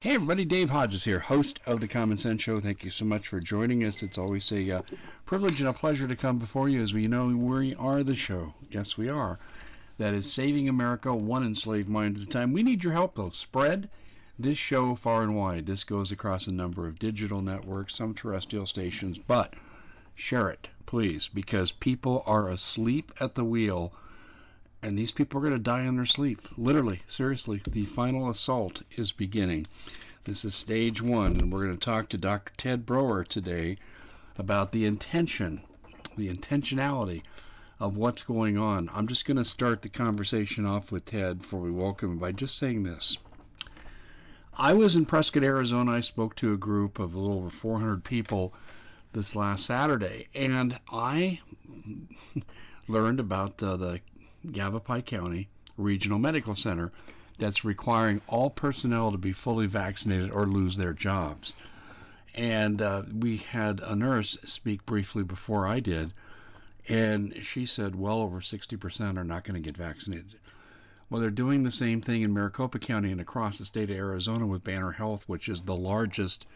Hey everybody, Dave Hodges here, host of the Common Sense Show. Thank you so much for joining us. It's always a privilege and a pleasure to come before you. As we know, we are the show. Yes, we are. That is saving America one enslaved mind at a time. We need your help, though. Spread this show far and wide. This goes across a number of digital networks, some terrestrial stations, but share it, please, because people are asleep at the wheel. And these people are going to die in their sleep. Literally, seriously, the final assault is beginning. This is stage one, and we're going to talk to Dr. Ted Broer today about the intention, the intentionality of what's going on. I'm just going to start the conversation off with Ted before we welcome him by just saying this. I was in Prescott, Arizona. I spoke to a group of a little over 400 people this last Saturday, and I learned about the Yavapai County Regional Medical Center that's requiring all personnel to be fully vaccinated or lose their jobs. And we had a nurse speak briefly before I did, and she said well over 60% are not going to get vaccinated. Well, they're doing the same thing in Maricopa County and across the state of Arizona with Banner Health, which is the largest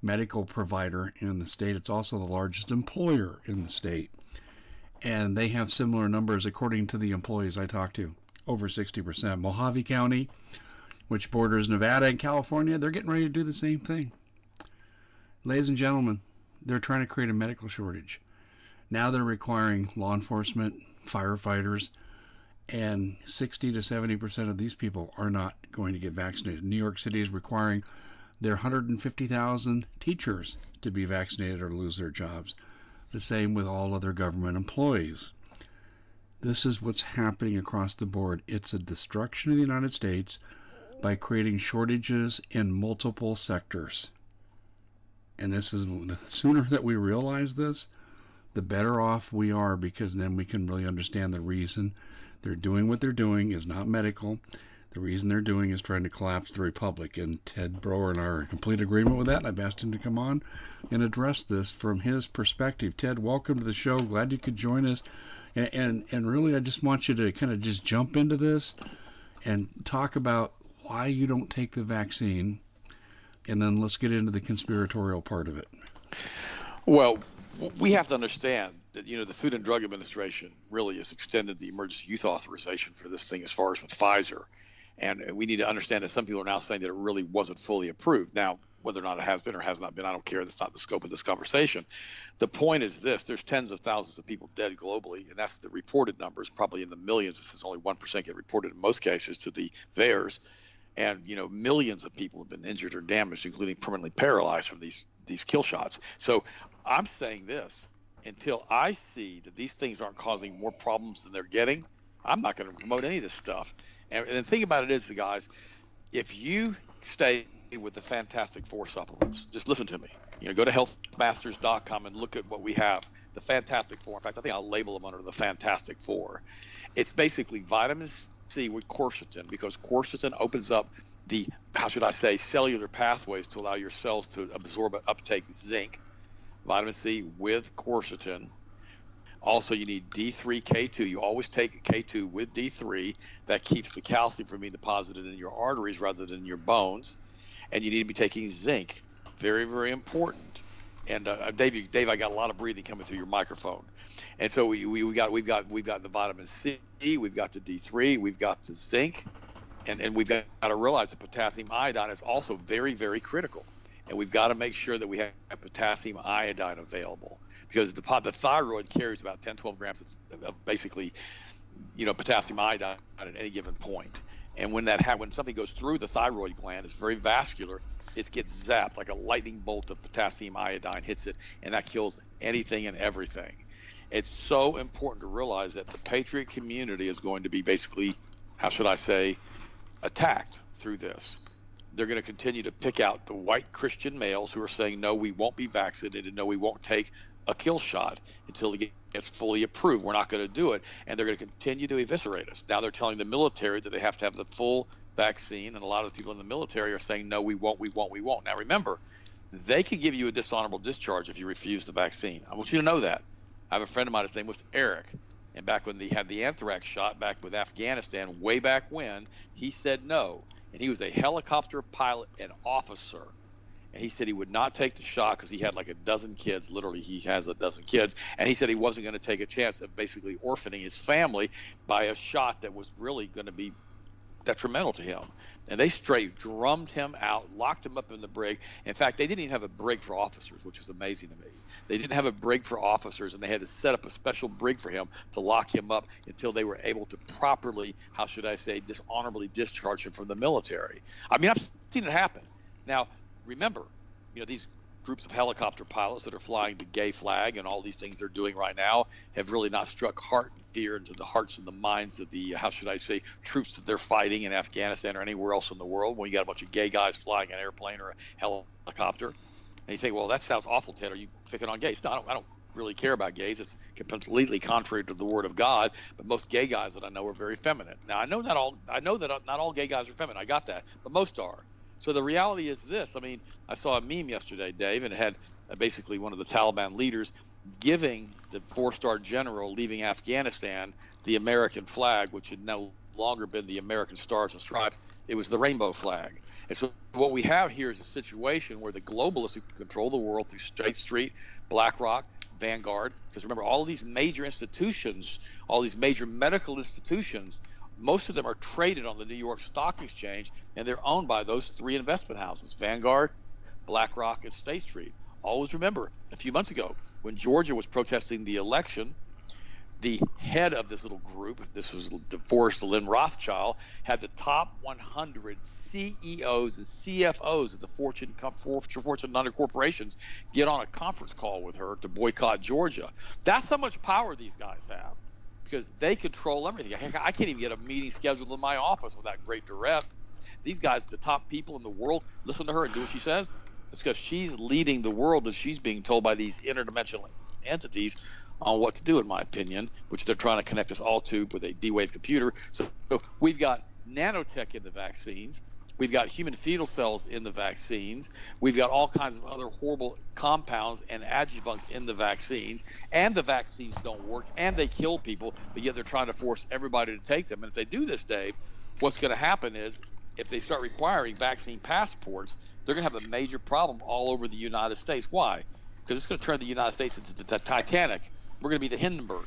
medical provider in the state. It's also the largest employer in the state. And they have similar numbers, according to the employees I talked to, over 60%. Mojave County, which borders Nevada and California, they're getting ready to do the same thing. Ladies and gentlemen, they're trying to create a medical shortage. Now they're requiring law enforcement, firefighters, and 60 to 70% of these people are not going to get vaccinated. New York City is requiring their 150,000 teachers to be vaccinated or lose their jobs. The same with all other government employees. This is what's happening across the board. It's a destruction of the United States by creating shortages in multiple sectors. And this is, the sooner that we realize this, the better off we are, because then we can really understand the reason they're doing what they're doing is not medical. The reason they're doing is trying to collapse the republic. And Ted Broer and I are in complete agreement with that. I've asked him to come on and address this from his perspective. Ted, welcome to the show. Glad you could join us. And really, I just want you to kind of just jump into this and talk about why you don't take the vaccine. And then let's get into the conspiratorial part of it. Well, we have to understand that, you know, the Food and Drug Administration really has extended the emergency use authorization for this thing as far as with Pfizer. And we need to understand that some people are now saying that it really wasn't fully approved. Now, whether or not it has been or has not been, I don't care. That's not the scope of this conversation. The point is this. There's tens of thousands of people dead globally, and that's the reported numbers, probably in the millions. This is only 1% get reported in most cases to the VAERS. And, you know, millions of people have been injured or damaged, including permanently paralyzed from these kill shots. So I'm saying this. Until I see that these things aren't causing more problems than they're getting, I'm not going to promote any of this stuff. And the thing about it is, guys, if you stay with the Fantastic Four supplements, just listen to me. You know, go to healthmasters.com and look at what we have. The Fantastic Four. In fact, I think I'll label them under the Fantastic Four. It's basically vitamin C with quercetin, because quercetin opens up the, how should I say, cellular pathways to allow your cells to absorb and uptake zinc. Vitamin C with quercetin. Also, you need D3, K2. You always take K2 with D3. That keeps the calcium from being deposited in your arteries rather than your bones. And you need to be taking zinc. Very, very important. And Dave, I got a lot of breathing coming through your microphone. And so we've got the vitamin C, we've got the D3, we've got the zinc, and we've got to realize that potassium iodine is also very, very critical. And we've got to make sure that we have potassium iodine available. Because the thyroid carries about 10, 12 grams of basically, you know, potassium iodine at any given point. And when something goes through the thyroid gland, it's very vascular, it gets zapped like a lightning bolt of potassium iodine hits it, and that kills anything and everything. It's so important to realize that the patriot community is going to be basically, how should I say, attacked through this. They're going to continue to pick out the white Christian males who are saying, no, we won't be vaccinated, no, we won't take a kill shot until it gets fully approved. We're not going to do it, and they're going to continue to eviscerate us. Now they're telling the military that they have to have the full vaccine, and a lot of the people in the military are saying, no, we won't, we won't, we won't. Now remember, they can give you a dishonorable discharge if you refuse the vaccine. I want you to know that. I have a friend of mine, his name was Eric, and back when they had the anthrax shot back with Afghanistan, way back when, he said no. and he was a helicopter pilot and officer. And he said he would not take the shot because he had like a dozen kids. Literally, he has a dozen kids. And he said he wasn't going to take a chance of basically orphaning his family by a shot that was really going to be detrimental to him. And they straight drummed him out, locked him up in the brig. In fact, they didn't even have a brig for officers, which was amazing to me. They didn't have a brig for officers, and they had to set up a special brig for him to lock him up until they were able to properly, how should I say, dishonorably discharge him from the military. I mean, I've seen it happen. Now, remember, you know, these groups of helicopter pilots that are flying the gay flag and all these things they're doing right now have really not struck heart and fear into the hearts and the minds of the, how should I say, troops that they're fighting in Afghanistan or anywhere else in the world when you got a bunch of gay guys flying an airplane or a helicopter. And you think, well, that sounds awful, Ted. Are you picking on gays? No, I don't really care about gays. It's completely contrary to the word of God. But most gay guys that I know are very feminine. Now, I know that not all gay guys are feminine. I got that. But most are. So the reality is this. I mean, I saw a meme yesterday, Dave, and it had basically one of the Taliban leaders giving the four-star general leaving Afghanistan the American flag, which had no longer been the American stars and stripes. It was the rainbow flag. And so what we have here is a situation where the globalists who control the world through State Street, BlackRock, Vanguard, because remember, all of these major institutions, all these major medical institutions, most of them are traded on the New York Stock Exchange, and they're owned by those three investment houses, Vanguard, BlackRock, and State Street. Always remember, a few months ago, when Georgia was protesting the election, the head of this little group, this was DeForest Lynn Rothschild, had the top 100 CEOs and CFOs of the Fortune 500 corporations get on a conference call with her to boycott Georgia. That's how much power these guys have, because they control everything. Heck, I can't even get a meeting scheduled in my office without great duress. These guys, the top people in the world, listen to her and do what she says. It's because she's leading the world and she's being told by these interdimensional entities on what to do, in my opinion, which they're trying to connect us all to with a D-Wave computer. So we've got nanotech in the vaccines. We've got human fetal cells in the vaccines. We've got all kinds of other horrible compounds and adjuvants in the vaccines. And the vaccines don't work, and they kill people, but yet they're trying to force everybody to take them. And if they do this, Dave, what's going to happen is if they start requiring vaccine passports, they're going to have a major problem all over the United States. Why? Because it's going to turn the United States into the Titanic. We're going to be the Hindenburg.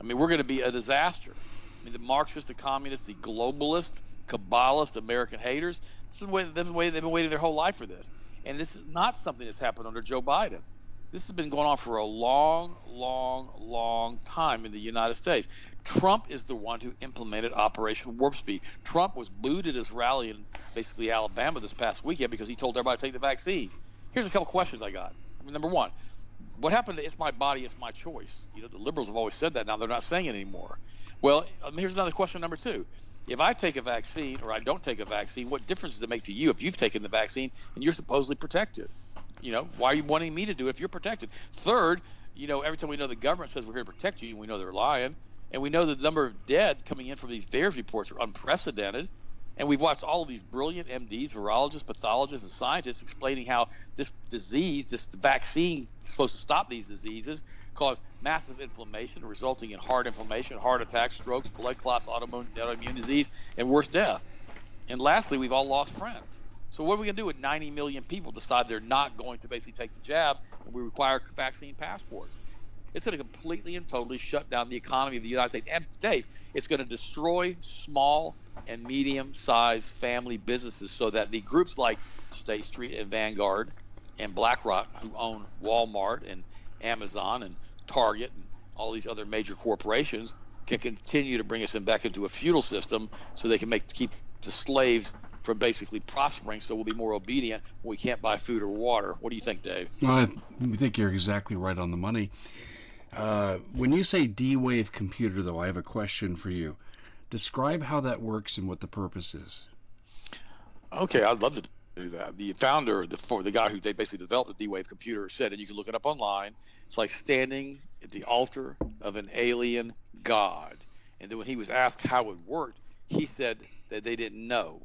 I mean, we're going to be a disaster. I mean, the Marxists, the communists, the globalists, Kabbalists, American haters, they've been waiting their whole life for this. And this is not something that's happened under Joe Biden. This has been going on for a long, long, long time in the United States. Trump is the one who implemented Operation Warp Speed. Trump was booed at his rally in basically Alabama this past weekend because he told everybody to take the vaccine. Here's a couple questions I got. I mean, number one, what happened to it's my body, it's my choice? You know, the liberals have always said that. Now they're not saying it anymore. Well, here's another question, number two. If I take a vaccine or I don't take a vaccine, what difference does it make to you if you've taken the vaccine and you're supposedly protected? You know, why are you wanting me to do it if you're protected? Third, you know, every time we know the government says we're here to protect you, we know they're lying. And we know the number of dead coming in from these VAERS reports are unprecedented. And we've watched all of these brilliant MDs, virologists, pathologists, and scientists explaining how this disease, this vaccine is supposed to stop these diseases, cause massive inflammation resulting in heart inflammation, heart attacks, strokes, blood clots, autoimmune disease, and worse, death. And lastly, we've all lost friends. So what are we going to do when 90 million people decide they're not going to basically take the jab and we require vaccine passports? It's going to completely and totally shut down the economy of the United States. And, Dave, it's going to destroy small and medium-sized family businesses so that the groups like State Street and Vanguard and BlackRock, who own Walmart and Amazon and Target and all these other major corporations, can continue to bring us in back into a feudal system so they can keep the slaves from basically prospering, so we'll be more obedient when we can't buy food or water. What do you think, Dave? Well, I think you're exactly right on the money. When you say D-Wave computer, though, I have a question for you. Describe how that works and what the purpose is. Okay, I'd love to do that. The founder, the guy who they basically developed the D-Wave computer said, and you can look it up online, it's like standing at the altar of an alien god. And then when he was asked how it worked, he said that they didn't know.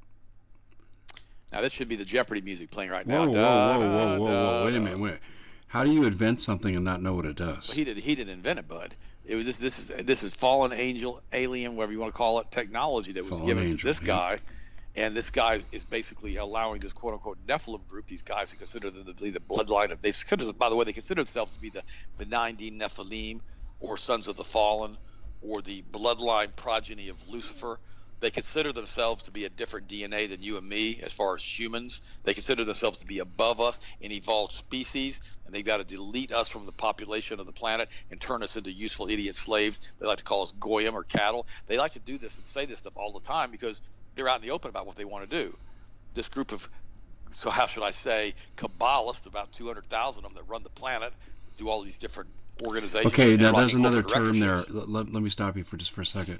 Now, this should be the Jeopardy music playing right now. Whoa, Wait a minute. How do you invent something and not know what it does? Well, he didn't invent it, bud. It was this is fallen angel, alien, whatever you want to call it, technology that was given to this guy. And this guy is basically allowing this quote-unquote Nephilim group, these guys who consider them to be the bloodline of – by the way, they consider themselves to be the Benigni Nephilim or Sons of the Fallen or the bloodline progeny of Lucifer. They consider themselves to be a different DNA than you and me as far as humans. They consider themselves to be above us, an evolved species, and they've got to delete us from the population of the planet and turn us into useful idiot slaves. They like to call us goyim or cattle. They like to do this and say this stuff all the time because – they're out in the open about what they want to do. This group of, so how should I say, Kabbalists, about 200,000 of them that run the planet, do all these different organizations. Okay, now there's another term there. Let me stop you for a second.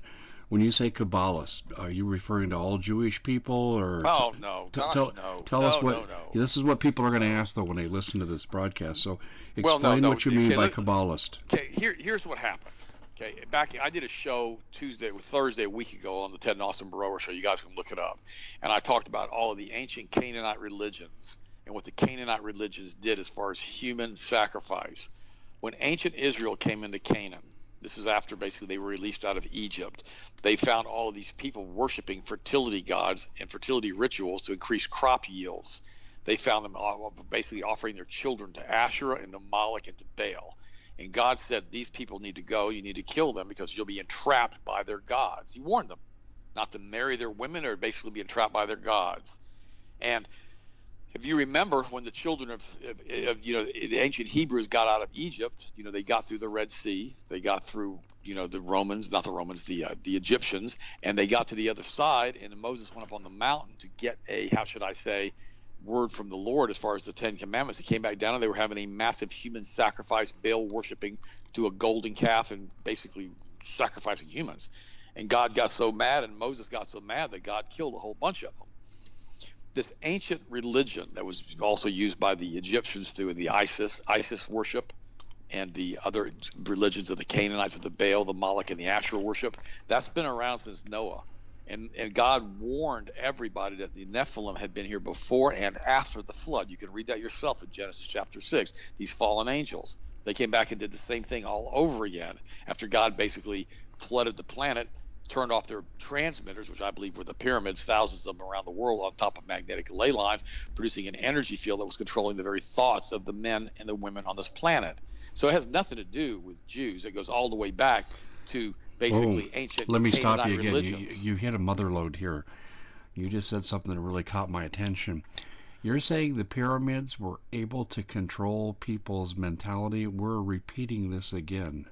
When you say Kabbalists, are you referring to all Jewish people? Or oh, no. Gosh, no. Tell us what. No. This is what people are going to ask, though, when they listen to this broadcast. So explain what you mean by Kabbalist. Okay, here's what happened. Okay, I did a show Thursday a week ago on the Ted and Austin Broer Show. You guys can look it up. And I talked about all of the ancient Canaanite religions and what the Canaanite religions did as far as human sacrifice. When ancient Israel came into Canaan, this is after basically they were released out of Egypt, they found all of these people worshiping fertility gods and fertility rituals to increase crop yields. They found them basically offering their children to Asherah and to Moloch and to Baal. And God said, these people need to go. You need to kill them because you'll be entrapped by their gods. He warned them not to marry their women or basically be entrapped by their gods. And if you remember when the children of the ancient Hebrews got out of Egypt, they got through the Red Sea. They got through, the Egyptians. And they got to the other side. And Moses went up on the mountain to get a, how should I say, word from the Lord as far as the Ten Commandments. They came back down and they were having a massive human sacrifice, Baal worshiping to a golden calf and basically sacrificing humans. And God got so mad and Moses got so mad that God killed a whole bunch of them. This ancient religion that was also used by the Egyptians through the Isis worship and the other religions of the Canaanites with the Baal, the Moloch, and the Asherah worship, that's been around since Noah. And God warned everybody that the Nephilim had been here before and after the flood. You can read that yourself in Genesis chapter 6, these fallen angels. They came back and did the same thing all over again after God basically flooded the planet, turned off their transmitters, which I believe were the pyramids, thousands of them around the world on top of magnetic ley lines, producing an energy field that was controlling the very thoughts of the men and the women on this planet. So it has nothing to do with Jews. It goes all the way back to basically ancient Let me Canaanite stop you again. You hit a mother load here. You just said something that really caught my attention. You're saying the pyramids were able to control people's mentality. We're repeating this again.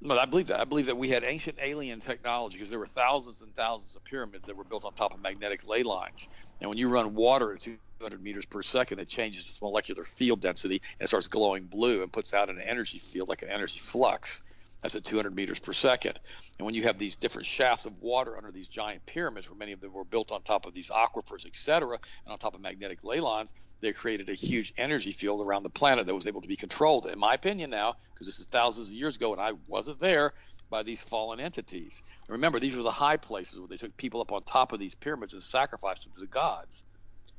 But I believe that we had ancient alien technology because there were thousands and thousands of pyramids that were built on top of magnetic ley lines. And when you run water at 200 meters per second, it changes its molecular field density and it starts glowing blue and puts out an energy field like an energy flux. That's at 200 meters per second. And when you have these different shafts of water under these giant pyramids, where many of them were built on top of these aquifers, et cetera, and on top of magnetic ley lines, they created a huge energy field around the planet that was able to be controlled, in my opinion now, because this is thousands of years ago and I wasn't there, by these fallen entities. And remember, these were the high places where they took people up on top of these pyramids and sacrificed them to the gods.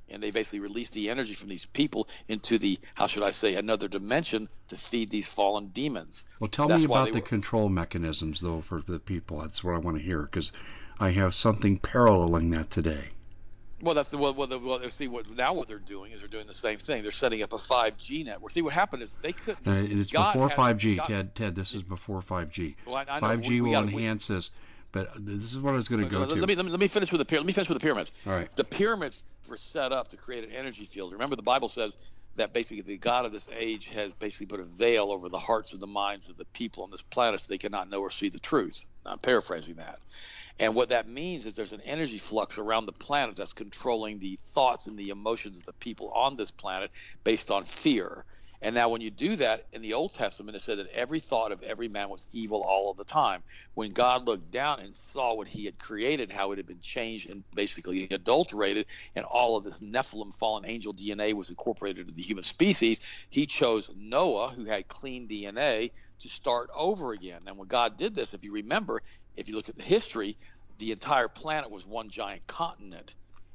And they basically released the energy from these people into the, how should I say, another dimension to feed these fallen demons. Well, tell me about the control mechanisms, though, for the people. That's what I want to hear, because I have something paralleling that today. Well, that's the what they're doing is they're doing the same thing. They're setting up a 5G network. See, what happened is they couldn't. It's before 5G, Ted. This is before 5G. 5G will enhance this, but this is what I was going to go to. Let me finish with the pyramids. All right. The pyramids were set up to create an energy field. Remember, the Bible says that basically the God of this age has basically put a veil over the hearts and the minds of the people on this planet so they cannot know or see the truth. I'm paraphrasing that. And what that means is there's an energy flux around the planet that's controlling the thoughts and the emotions of the people on this planet based on fear. And now when you do that, in the Old Testament, it said that every thought of every man was evil all of the time. When God looked down and saw what he had created, how it had been changed and basically adulterated, and all of this Nephilim fallen angel DNA was incorporated into the human species, he chose Noah, who had clean DNA, to start over again. And when God did this, if you remember, if you look at the history, the entire planet was one giant continent.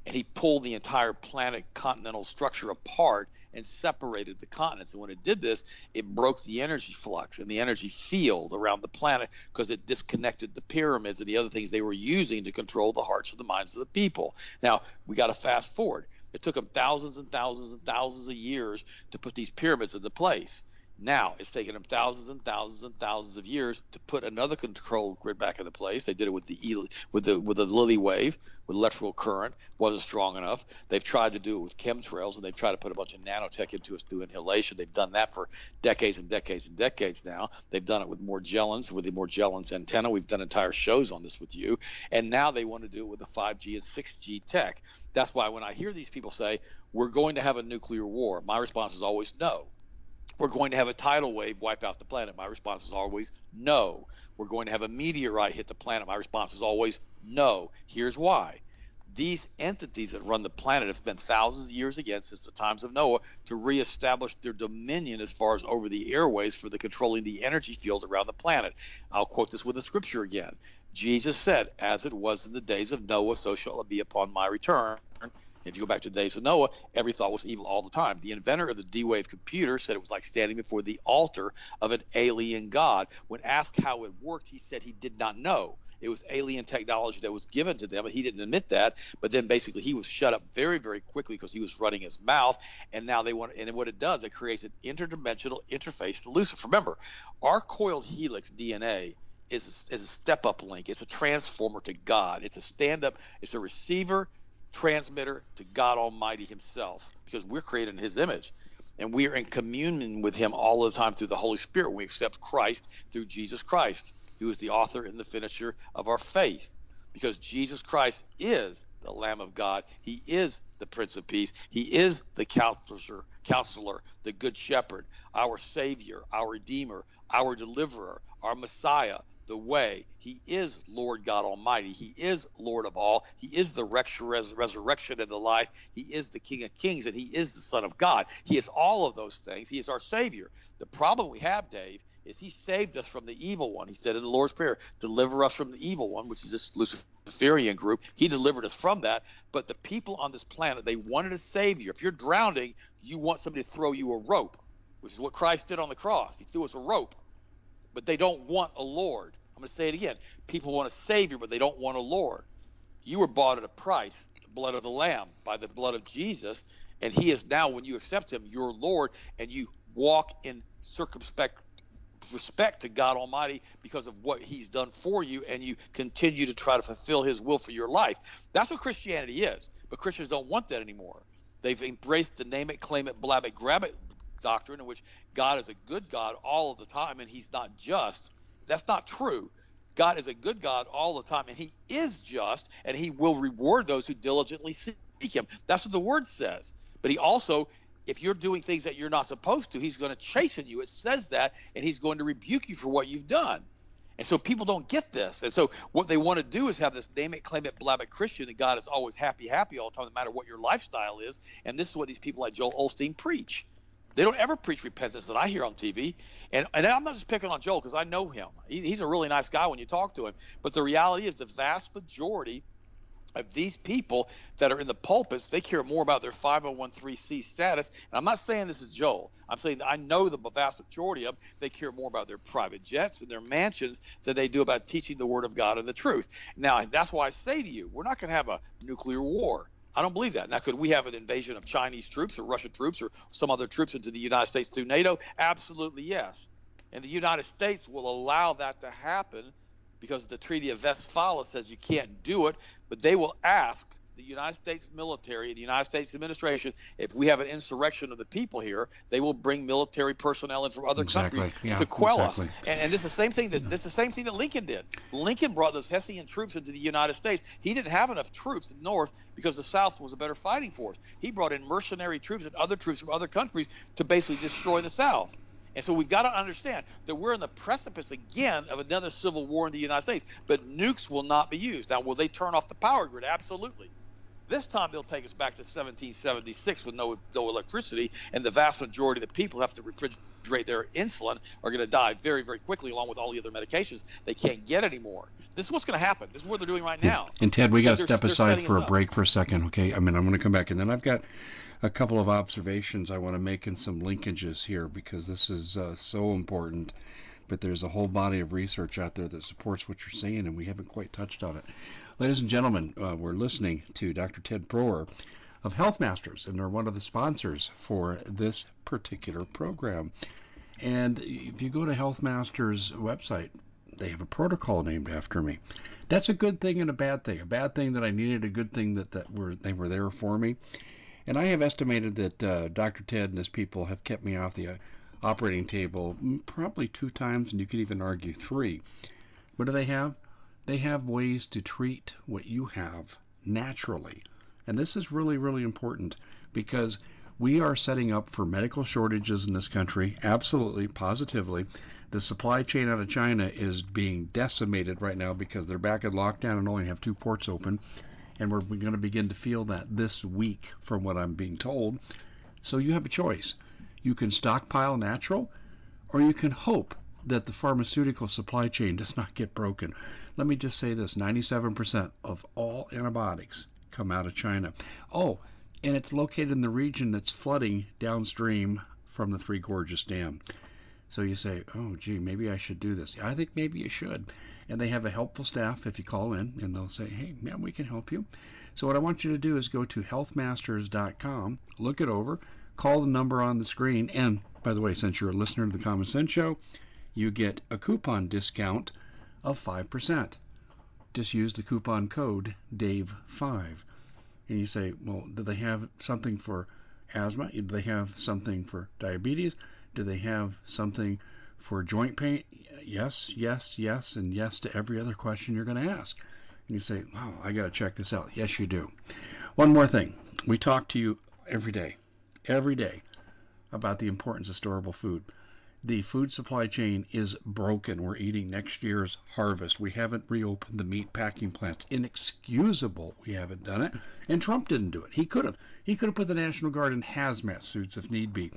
and he pulled the entire planet continental structure apart and separated the continents. And when it did this, it broke the energy flux and the energy field around the planet, because it disconnected the pyramids and the other things they were using to control the hearts of the minds of the people. Now, we got to fast forward. It took them thousands and thousands and thousands of years to put these pyramids into place. Now, it's taken them thousands and thousands and thousands of years to put another control grid back into place. They did it with the Lily wave, with electrical current. Wasn't strong enough. They've tried to do it with chemtrails, and they've tried to put a bunch of nanotech into us through inhalation. They've done that for decades and decades and decades now. They've done it with Morgellons, with the Morgellons antenna. We've done entire shows on this with you. And now they want to do it with the 5G and 6G tech. That's why when I hear these people say, we're going to have a nuclear war, my response is always no. We're going to have a tidal wave wipe out the planet. My response is always no. We're going to have a meteorite hit the planet. My response is always no. Here's why. These entities that run the planet have spent thousands of years, again, since the times of Noah, to reestablish their dominion as far as over the airways for the controlling the energy field around the planet. I'll quote this with a scripture again. Jesus said, as it was in the days of Noah, so shall it be upon my return. If you go back to the days of Noah, every thought was evil all the time. The inventor of the D-Wave computer said it was like standing before the altar of an alien god. When asked how it worked, he said he did not know. It was alien technology that was given to them, and he didn't admit that. But then basically he was shut up very, very quickly because he was running his mouth. And now they want – and what it does, it creates an interdimensional interface to Lucifer. Remember, our coiled helix DNA is a step-up link. It's a transformer to God. It's a stand-up – it's a receiver – transmitter to God Almighty himself, because we're created in his image and we are in communion with him all the time through the Holy Spirit. We accept Christ through Jesus Christ, who is the author and the finisher of our faith, because Jesus Christ is the Lamb of God. He is the Prince of Peace. He is the Counselor, the Good Shepherd, our Savior, our Redeemer, our Deliverer, our Messiah, the way. He is Lord God Almighty. He is Lord of all. He is the resurrection and the life. He is the King of Kings, and he is the Son of God. He is all of those things. He is our Savior. The problem we have, Dave, is he saved us from the evil one. He said in the Lord's Prayer, deliver us from the evil one, which is this Luciferian group. He delivered us from that. But the people on this planet, they wanted a Savior. If you're drowning, you want somebody to throw you a rope, which is what Christ did on the cross. He threw us a rope. But they don't want a Lord. I'm going to say it again. People want a Savior, but they don't want a Lord. You were bought at a price, the blood of the Lamb, by the blood of Jesus, and he is now, when you accept him, your Lord, and you walk in circumspect respect to God Almighty because of what he's done for you, and you continue to try to fulfill his will for your life. That's what Christianity is, but Christians don't want that anymore. They've embraced the name it, claim it, blab it, grab it doctrine, in which God is a good God all of the time and he's not just. That's not true. God is a good God all the time and he is just, and he will reward those who diligently seek him. That's what the word says. But he also, if you're doing things that you're not supposed to, he's going to chasten you. It says that, and he's going to rebuke you for what you've done. And so people don't get this. And so what they want to do is have this name it, claim it, blab it Christian, that God is always happy, happy all the time, no matter what your lifestyle is. And this is what these people like Joel Osteen preach. They don't ever preach repentance that I hear on TV. And I'm not just picking on Joel because I know him. He's a really nice guy when you talk to him. But the reality is the vast majority of these people that are in the pulpits, they care more about their 501(c)(3) status. And I'm not saying this is Joel. I'm saying I know the vast majority of them, they care more about their private jets and their mansions than they do about teaching the word of God and the truth. Now, that's why I say to you, we're not going to have a nuclear war. I don't believe that. Now, could we have an invasion of Chinese troops or Russian troops or some other troops into the United States through NATO? Absolutely, yes. And the United States will allow that to happen because the Treaty of Westphalia says you can't do it, but they will ask the United States military and the United States administration, if we have an insurrection of the people here, they will bring military personnel in from other countries to quell us. And this is the same thing that Lincoln did. Lincoln brought those Hessian troops into the United States. He didn't have enough troops in the North because the South was a better fighting force. He brought in mercenary troops and other troops from other countries to basically destroy the South. And so we've got to understand that we're on the precipice again of another civil war in the United States. But nukes will not be used. Now, will they turn off the power grid? Absolutely. This time they'll take us back to 1776 with no electricity, and the vast majority of the people have to refrigerate their insulin, are going to die very, very quickly, along with all the other medications they can't get anymore. This is what's going to happen. This is what they're doing right now. And Ted, we got to step aside for a break for a second, okay? I mean, I'm going to come back, and then I've got a couple of observations I want to make and some linkages here, because this is so important. But there's a whole body of research out there that supports what you're saying, and we haven't quite touched on it. Ladies and gentlemen, we're listening to Dr. Ted Broer of Health Masters, and they're one of the sponsors for this particular program. And if you go to Health Masters' website, they have a protocol named after me. That's a good thing and a bad thing. A bad thing that I needed, a good thing that, they were there for me. And I have estimated that Dr. Ted and his people have kept me off the operating table probably 2 times, and you could even argue 3. What do they have? They have ways to treat what you have naturally. And this is really, really important, because we are setting up for medical shortages in this country, absolutely, positively. The supply chain out of China is being decimated right now because they're back in lockdown and only have 2 ports open. And we're going to begin to feel that this week, from what I'm being told. So you have a choice. You can stockpile natural, or you can hope that the pharmaceutical supply chain does not get broken. Let me just say this, 97% of all antibiotics come out of China. Oh, and it's located in the region that's flooding downstream from the Three Gorges Dam. So you say, oh, gee, maybe I should do this. I think maybe you should. And they have a helpful staff if you call in, and they'll say, hey, man, we can help you. So what I want you to do is go to healthmasters.com, look it over, call the number on the screen. And, by the way, since you're a listener to the Common Sense Show, you get a coupon discount of 5%. Just use the coupon code DAVE5. And you say, well, do they have something for asthma? Do they have something for diabetes? Do they have something for joint pain? Yes, yes, yes, and yes to every other question you're going to ask. And you say, wow, I got to check this out. Yes, you do. One more thing. We talk to you every day about the importance of storable food. The food supply chain is broken. We're eating next year's harvest. We haven't reopened the meat packing plants. Inexcusable we haven't done it. And Trump didn't do it. He could have. He could have put the National Guard in hazmat suits if need be.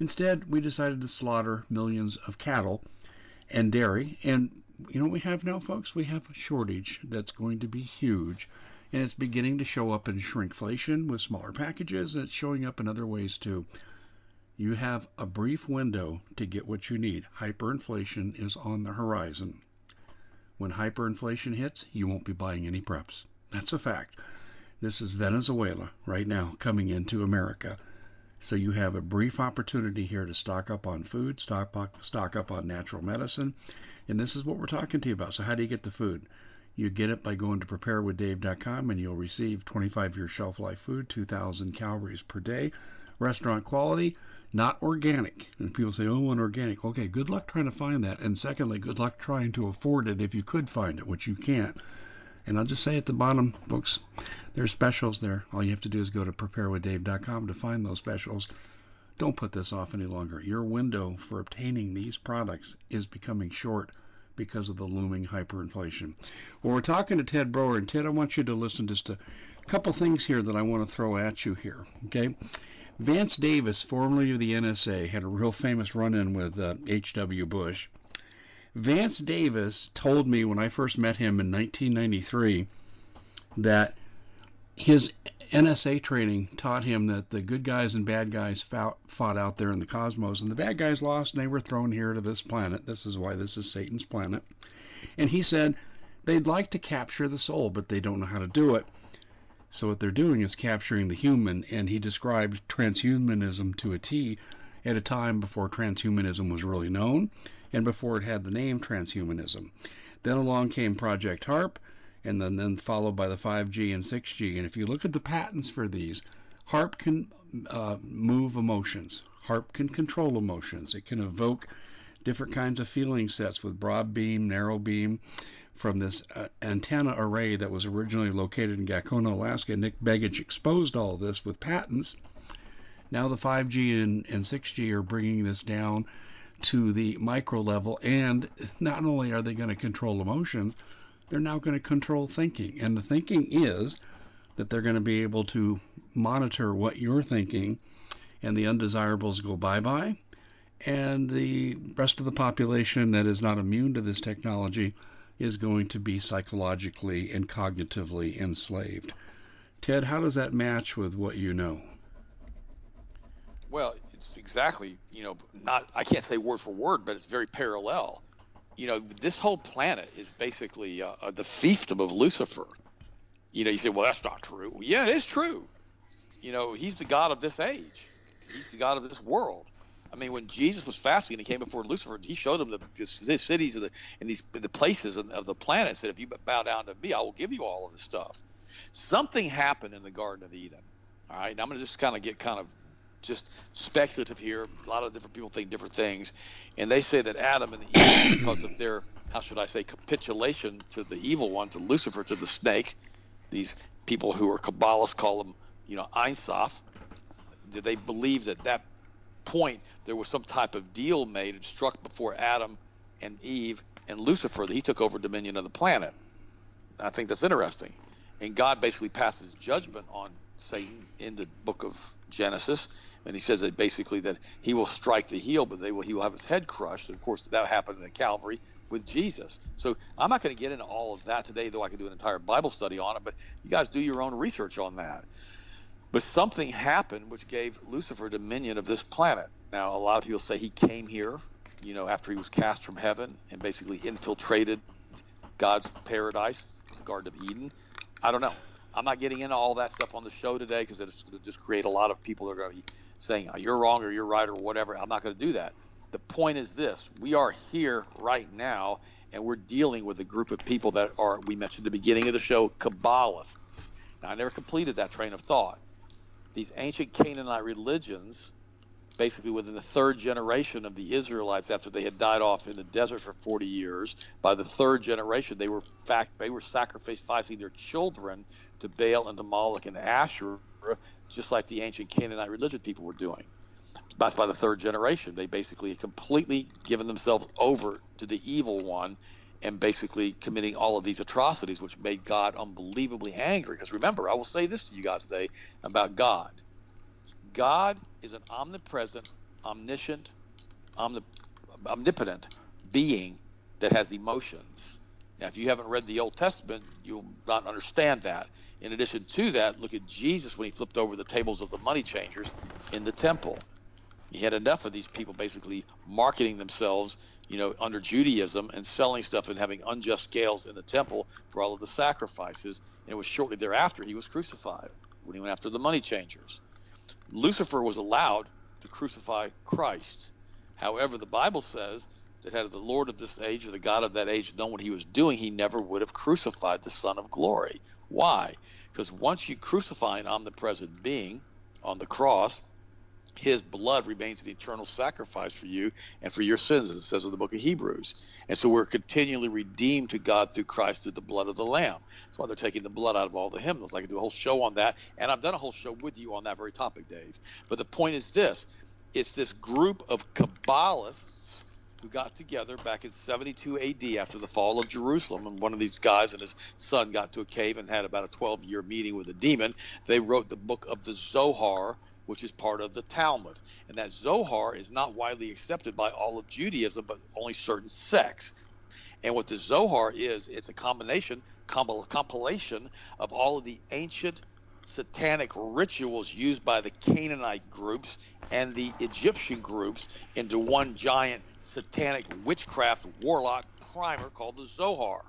Instead, we decided to slaughter millions of cattle and dairy. And you know what we have now, folks? We have a shortage that's going to be huge. And it's beginning to show up in shrinkflation with smaller packages. And it's showing up in other ways, too. You have a brief window to get what you need. Hyperinflation is on the horizon. When hyperinflation hits, you won't be buying any preps. That's a fact. This is Venezuela right now coming into America. So you have a brief opportunity here to stock up on food, stock up on natural medicine. And this is what we're talking to you about. So how do you get the food? You get it by going to preparewithdave.com, and you'll receive 25-year shelf life food, 2,000 calories per day, restaurant quality, not organic. And people say, oh, I want organic. Okay, good luck trying to find that. And secondly, good luck trying to afford it if you could find it, which you can't. And I'll just say at the bottom, folks, there's specials there. All you have to do is go to preparewithdave.com to find those specials. Don't put this off any longer. Your window for obtaining these products is becoming short because of the looming hyperinflation. Well, we're talking to Ted Broer. And Ted, I want you to listen just to a couple things here that I want to throw at you here, okay? Vance Davis, formerly of the NSA, had a real famous run-in with H.W. Bush. Vance Davis told me when I first met him in 1993 that his NSA training taught him that the good guys and bad guys fought out there in the cosmos, and the bad guys lost, and they were thrown here to this planet. This is why this is Satan's planet. And he said they'd like to capture the soul, but they don't know how to do it. So what they're doing is capturing the human, and he described transhumanism to a T at a time before transhumanism was really known and before it had the name transhumanism. Then along came Project HARP, and then followed by the 5G and 6G. And if you look at the patents for these, HARP can move emotions. HARP can control emotions. It can evoke different kinds of feeling sets with broad beam, narrow beam, from this antenna array that was originally located in Gakona, Alaska. Nick Begich exposed all this with patents. Now the 5G and 6G are bringing this down to the micro level, and not only are they going to control emotions, they're now going to control thinking. And the thinking is that they're going to be able to monitor what you're thinking, and the undesirables go bye-bye, and the rest of the population that is not immune to this technology is going to be psychologically and cognitively enslaved. Ted, how does that match with what you know? Well, it's exactly, not, I can't say word for word, but it's very parallel. This whole planet is basically the fiefdom of Lucifer. You say, well, that's not true. Well, yeah, it is true. He's the god of this age. He's the god of this world. I mean, when Jesus was fasting and he came before Lucifer, he showed him the cities and the places of the planet and said, if you bow down to me, I will give you all of this stuff. Something happened in the Garden of Eden. All right, now I'm going to just get speculative here. A lot of different people think different things. And they say that Adam and Eve, because of their, how should I say, capitulation to the evil one, to Lucifer, to the snake, these people who are Kabbalists call them, Ein Sof. They believe that that point there was some type of deal made and struck before Adam and Eve and Lucifer that he took over dominion of the planet. I think that's interesting. And God basically passes judgment on Satan in the book of Genesis, and he says that basically that he will strike the heel, but he will have his head crushed. And of course, that happened at Calvary with Jesus. So I'm not going to get into all of that today, though I could do an entire Bible study on it, but you guys do your own research on that. But something happened which gave Lucifer dominion of this planet. Now, a lot of people say he came here, after he was cast from heaven and basically infiltrated God's paradise, the Garden of Eden. I don't know. I'm not getting into all that stuff on the show today because it'll just create a lot of people that are going to be saying, oh, you're wrong or you're right or whatever. I'm not going to do that. The point is this. We are here right now, and we're dealing with a group of people that are, we mentioned at the beginning of the show, Kabbalists. Now, I never completed that train of thought. These ancient Canaanite religions, basically within the third generation of the Israelites after they had died off in the desert for 40 years, by the third generation, they were sacrificing their children to Baal and to Moloch and Asherah, just like the ancient Canaanite religion people were doing. That's by the third generation. They basically had completely given themselves over to the evil one and basically committing all of these atrocities, which made God unbelievably angry. Because remember, I will say this to you guys today about God. God is an omnipresent, omniscient, omnipotent being that has emotions. Now, if you haven't read the Old Testament, you'll not understand that. In addition to that, look at Jesus when he flipped over the tables of the money changers in the temple. He had enough of these people basically marketing themselves, under Judaism and selling stuff and having unjust scales in the temple for all of the sacrifices. And it was shortly thereafter he was crucified when he went after the money changers. Lucifer was allowed to crucify Christ. However, the Bible says that had the Lord of this age or the God of that age known what he was doing, he never would have crucified the Son of Glory. Why? Because once you crucify an omnipresent being on the cross, his blood remains an eternal sacrifice for you and for your sins, as it says in the book of Hebrews. And so we're continually redeemed to God through Christ through the blood of the Lamb. That's why they're taking the blood out of all the hymnals. I could do a whole show on that, and I've done a whole show with you on that very topic, Dave. But the point is this. It's this group of Kabbalists who got together back in 72 A.D. after the fall of Jerusalem, and one of these guys and his son got to a cave and had about a 12-year meeting with a demon. They wrote the book of the Zohar, which is part of the Talmud. And that Zohar is not widely accepted by all of Judaism, but only certain sects. And what the Zohar is, it's a compilation of all of the ancient satanic rituals used by the Canaanite groups and the Egyptian groups into one giant satanic witchcraft warlock primer called the Zohar.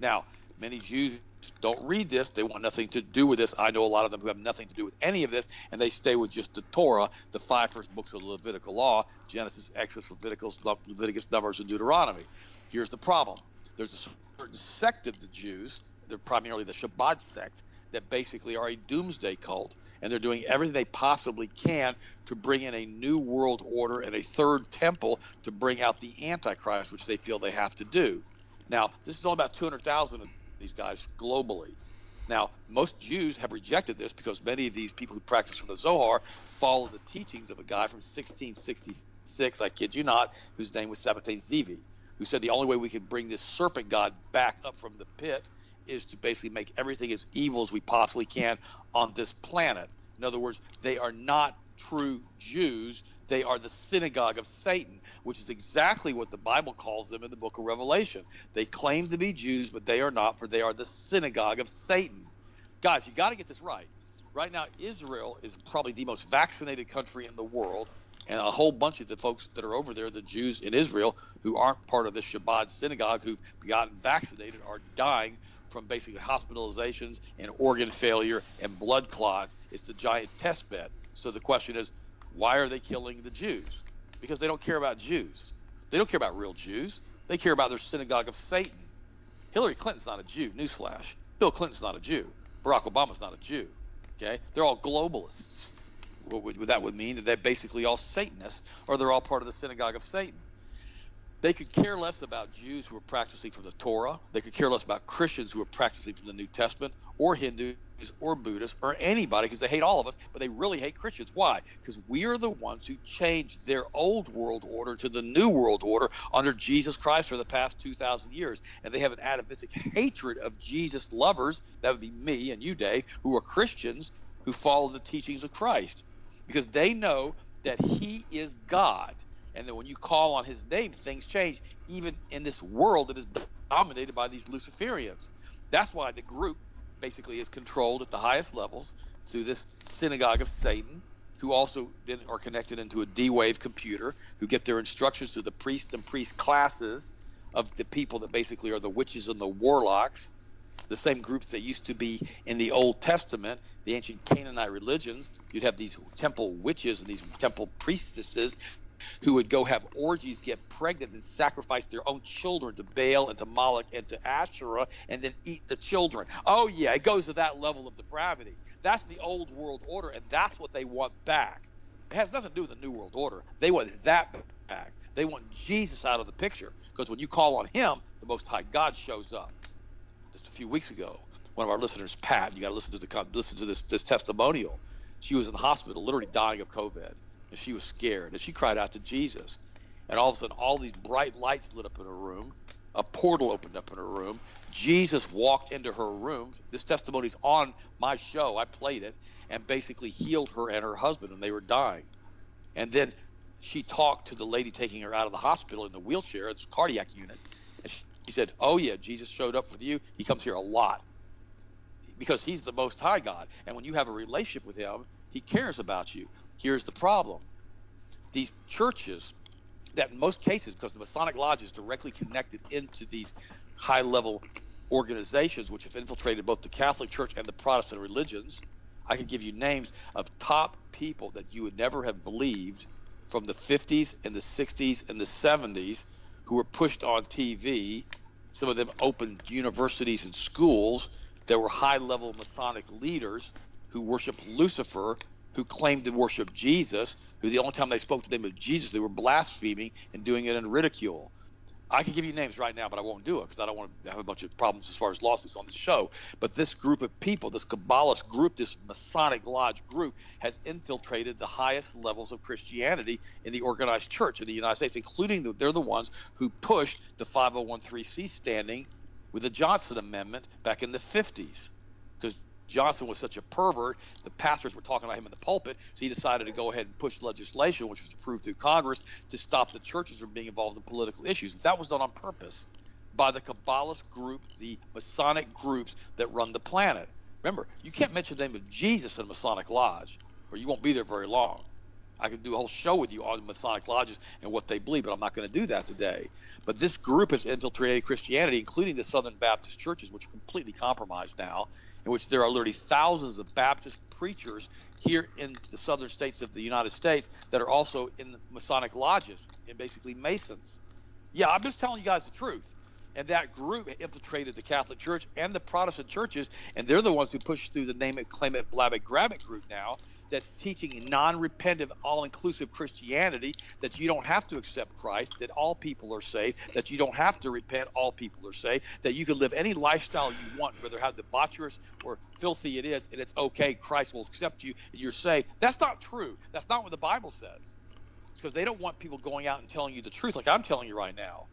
Now, many Jews don't read this. They want nothing to do with this. I know a lot of them who have nothing to do with any of this, and they stay with just the Torah, the five first books of the Levitical law, Genesis, Exodus, Leviticus, Numbers, and Deuteronomy. Here's the problem. There's a certain sect of the Jews, they're primarily the Shabbat sect, that basically are a doomsday cult, and they're doing everything they possibly can to bring in a new world order and a third temple to bring out the Antichrist, which they feel they have to do. Now, this is all about 200,000 these guys globally. Now, most Jews have rejected this because many of these people who practice from the Zohar follow the teachings of a guy from 1666, I kid you not, whose name was Sabbatai Zeevi, who said the only way we can bring this serpent god back up from the pit is to basically make everything as evil as we possibly can on this planet. In other words, they are not true Jews. They are the synagogue of Satan, which is exactly what the Bible calls them in the book of Revelation. They claim to be Jews, but they are not, for they are the synagogue of Satan. Guys, you got to get this right. Right now, Israel is probably the most vaccinated country in the world, and a whole bunch of the folks that are over there, the Jews in Israel, who aren't part of the Shabbat synagogue, who've gotten vaccinated, are dying from basically hospitalizations and organ failure and blood clots. It's the giant test bed. So the question is, why are they killing the Jews? Because they don't care about Jews. They don't care about real Jews. They care about their synagogue of Satan. Hillary Clinton's not a Jew, newsflash. Bill Clinton's not a Jew. Barack Obama's not a Jew. Okay? They're all globalists. What that would mean that they're basically all Satanists, or they're all part of the synagogue of Satan. They could care less about Jews who are practicing from the Torah. They could care less about Christians who are practicing from the New Testament, or Hindus, or Buddhists, or anybody, because they hate all of us, but they really hate Christians. Why? Because we are the ones who changed their old world order to the new world order under Jesus Christ for the past 2,000 years. And they have an atavistic hatred of Jesus lovers, that would be me and you, Dave, who are Christians who follow the teachings of Christ, because they know that he is God. And then when you call on his name, things change, even in this world that is dominated by these Luciferians. That's why the group basically is controlled at the highest levels through this synagogue of Satan, who also then are connected into a D-Wave computer, who get their instructions through the priests and priest classes of the people that basically are the witches and the warlocks, the same groups that used to be in the Old Testament, the ancient Canaanite religions. You'd have these temple witches and these temple priestesses who would go have orgies, get pregnant, and sacrifice their own children to Baal and to Moloch and to Asherah, and then eat the children. Oh, yeah, it goes to that level of depravity. That's the old world order, and that's what they want back. It has nothing to do with the new world order. They want that back. They want Jesus out of the picture, because when you call on him, the Most High God shows up. Just a few weeks ago, one of our listeners, Pat, you got to listen to this testimonial. She was in the hospital, literally dying of COVID. And she was scared, and she cried out to Jesus. And all of a sudden, all these bright lights lit up in her room. A portal opened up in her room. Jesus walked into her room. This testimony is on my show. I played it, and basically healed her and her husband, and they were dying. And then she talked to the lady taking her out of the hospital in the wheelchair. It's a cardiac unit. And she said, oh, yeah, Jesus showed up with you. He comes here a lot because he's the Most High God. And when you have a relationship with him, he cares about you. Here's the problem. These churches, that in most cases, because the Masonic Lodge is directly connected into these high-level organizations which have infiltrated both the Catholic Church and the Protestant religions, I could give you names of top people that you would never have believed from the 50s and the 60s and the 70s who were pushed on TV. Some of them opened universities and schools that were high-level Masonic leaders who worshiped Lucifer, who claimed to worship Jesus, who the only time they spoke the name of Jesus, they were blaspheming and doing it in ridicule. I can give you names right now, but I won't do it because I don't want to have a bunch of problems as far as lawsuits on the show. But this group of people, this Kabbalist group, this Masonic Lodge group, has infiltrated the highest levels of Christianity in the organized church in the United States, including they're the ones who pushed the 501(c)(3) standing with the Johnson Amendment back in the 50s. Johnson was such a pervert, the pastors were talking about him in the pulpit, so he decided to go ahead and push legislation, which was approved through Congress, to stop the churches from being involved in political issues. That was done on purpose by the Kabbalist group, the Masonic groups that run the planet. Remember, you can't mention the name of Jesus in a Masonic Lodge, or you won't be there very long. I could do a whole show with you on Masonic lodges and what they believe, but I'm not going to do that today. But this group has infiltrated Christianity, including the Southern Baptist churches, which are completely compromised now, in which there are literally thousands of Baptist preachers here in the southern states of the United States that are also in the Masonic lodges and basically Masons. Yeah, I'm just telling you guys the truth. And that group infiltrated the Catholic Church and the Protestant churches, and they're the ones who pushed through the name it, claim it, blab it, grab it group now that's teaching non-repentant, all-inclusive Christianity, that you don't have to accept Christ, that all people are saved, that you don't have to repent, all people are saved, that you can live any lifestyle you want, whether how debaucherous or filthy it is, and it's okay, Christ will accept you, and you're saved. That's not true. That's not what the Bible says. It's because they don't want people going out and telling you the truth like I'm telling you right now.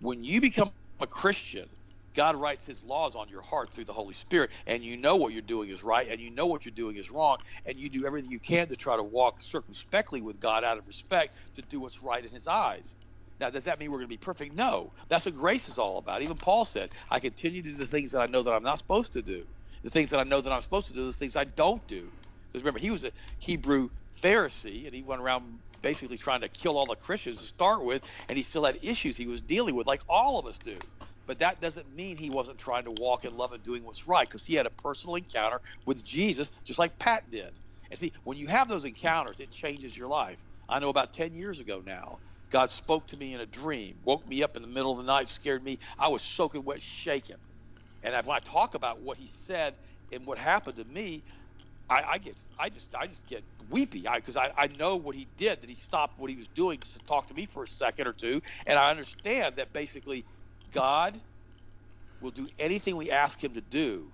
When you become a Christian, God writes his laws on your heart through the Holy Spirit, and you know what you're doing is right, and you know what you're doing is wrong, and you do everything you can to try to walk circumspectly with God out of respect to do what's right in his eyes. Now, does that mean we're going to be perfect? No. That's what grace is all about. Even Paul said, I continue to do the things that I know that I'm not supposed to do. The things that I know that I'm supposed to do, those things I don't do. Because remember, he was a Hebrew Pharisee, and he went around basically trying to kill all the Christians to start with, and he still had issues he was dealing with, like all of us do. But that doesn't mean he wasn't trying to walk in love and doing what's right, because he had a personal encounter with Jesus, just like Pat did. And see, when you have those encounters, it changes your life. I know about 10 years ago now, God spoke to me in a dream, woke me up in the middle of the night, scared me. I was soaking wet, shaking. And when I talk about what he said and what happened to me, I just get weepy, because I know what he did, that he stopped what he was doing just to talk to me for a second or two, and I understand that basically God will do anything we ask him to do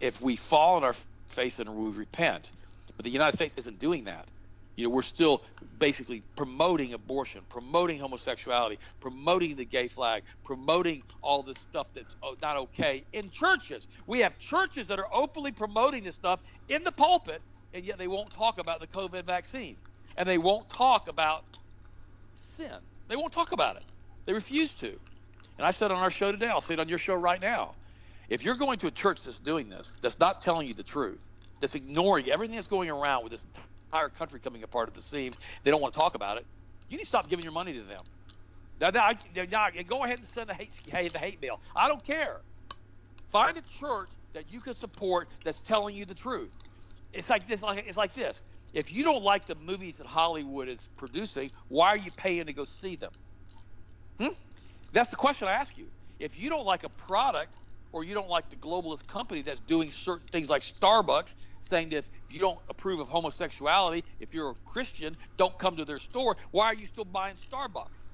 if we fall on our face and we repent. But the United States isn't doing that. You know, we're still basically promoting abortion, promoting homosexuality, promoting the gay flag, promoting all this stuff that's not okay in churches. We have churches that are openly promoting this stuff in the pulpit, and yet they won't talk about the COVID vaccine, and they won't talk about sin. They won't talk about it. They refuse to. And I said on our show today, I'll say it on your show right now, if you're going to a church that's doing this, that's not telling you the truth, that's ignoring everything that's going around with this entire country coming apart at the seams, they don't want to talk about it, you need to stop giving your money to them. Now, go ahead and send the hate mail. I don't care. Find a church that you can support that's telling you the truth. It's like this. If you don't like the movies that Hollywood is producing, why are you paying to go see them? That's the question I ask you. If you don't like a product, or you don't like the globalist company that's doing certain things like Starbucks, saying that if you don't approve of homosexuality, if you're a Christian, don't come to their store, why are you still buying Starbucks?